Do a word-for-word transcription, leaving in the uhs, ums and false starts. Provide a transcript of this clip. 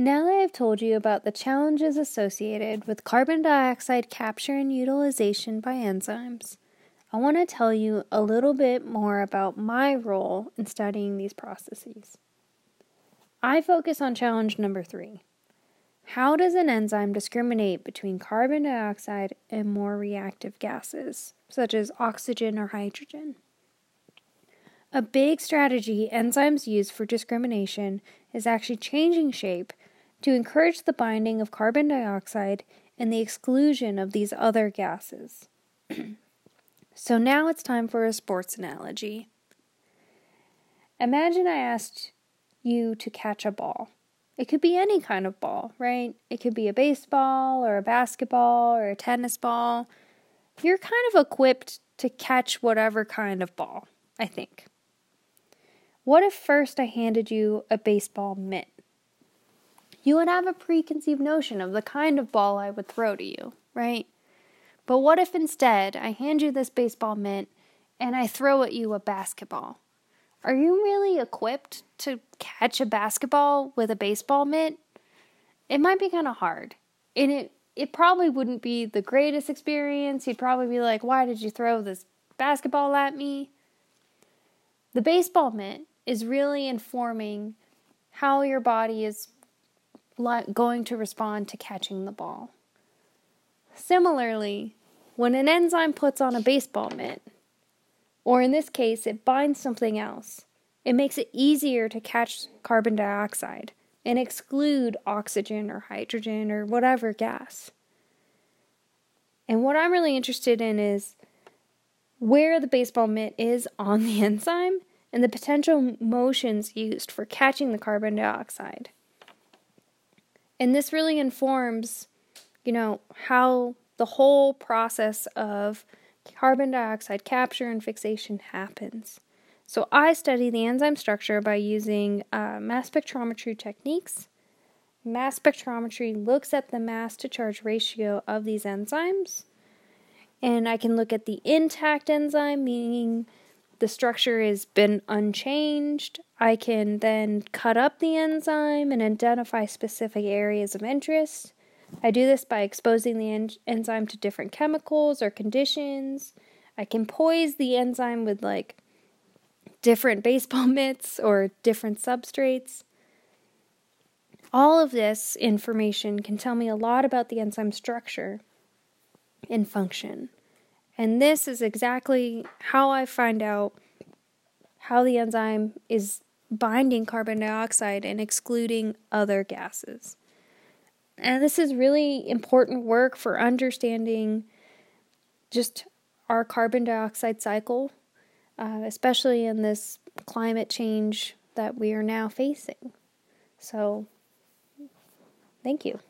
Now that I've told you about the challenges associated with carbon dioxide capture and utilization by enzymes, I want to tell you a little bit more about my role in studying these processes. I focus on challenge number three. How does an enzyme discriminate between carbon dioxide and more reactive gases, such as oxygen or hydrogen? A big strategy enzymes use for discrimination is actually changing shape to encourage the binding of carbon dioxide and the exclusion of these other gases. So now it's time for a sports analogy. Imagine I asked you to catch a ball. It could be any kind of ball, right? It could be a baseball or a basketball or a tennis ball. You're kind of equipped to catch whatever kind of ball, I think. What if first I handed you a baseball mitt? You would have a preconceived notion of the kind of ball I would throw to you, right? But what if instead I hand you this baseball mitt and I throw at you a basketball? Are you really equipped to catch a basketball with a baseball mitt? It might be kind of hard. And it, it probably wouldn't be the greatest experience. You'd probably be like, why did you throw this basketball at me? The baseball mitt is really informing how your body is going to respond to catching the ball. Similarly, when an enzyme puts on a baseball mitt, or in this case, it binds something else, it makes it easier to catch carbon dioxide and exclude oxygen or hydrogen or whatever gas. And what I'm really interested in is where the baseball mitt is on the enzyme and the potential motions used for catching the carbon dioxide. And this really informs, you know, how the whole process of carbon dioxide capture and fixation happens. So I study the enzyme structure by using uh, mass spectrometry techniques. Mass spectrometry looks at the mass to charge ratio of these enzymes. And I can look at the intact enzyme, meaning the structure has been unchanged. I can then cut up the enzyme and identify specific areas of interest. I do this by exposing the en- enzyme to different chemicals or conditions. I can poise the enzyme with like different baseball mitts or different substrates. All of this information can tell me a lot about the enzyme structure and function. And this is exactly how I find out how the enzyme is binding carbon dioxide and excluding other gases. And this is really important work for understanding just our carbon dioxide cycle, uh, especially in this climate change that we are now facing. So, thank you.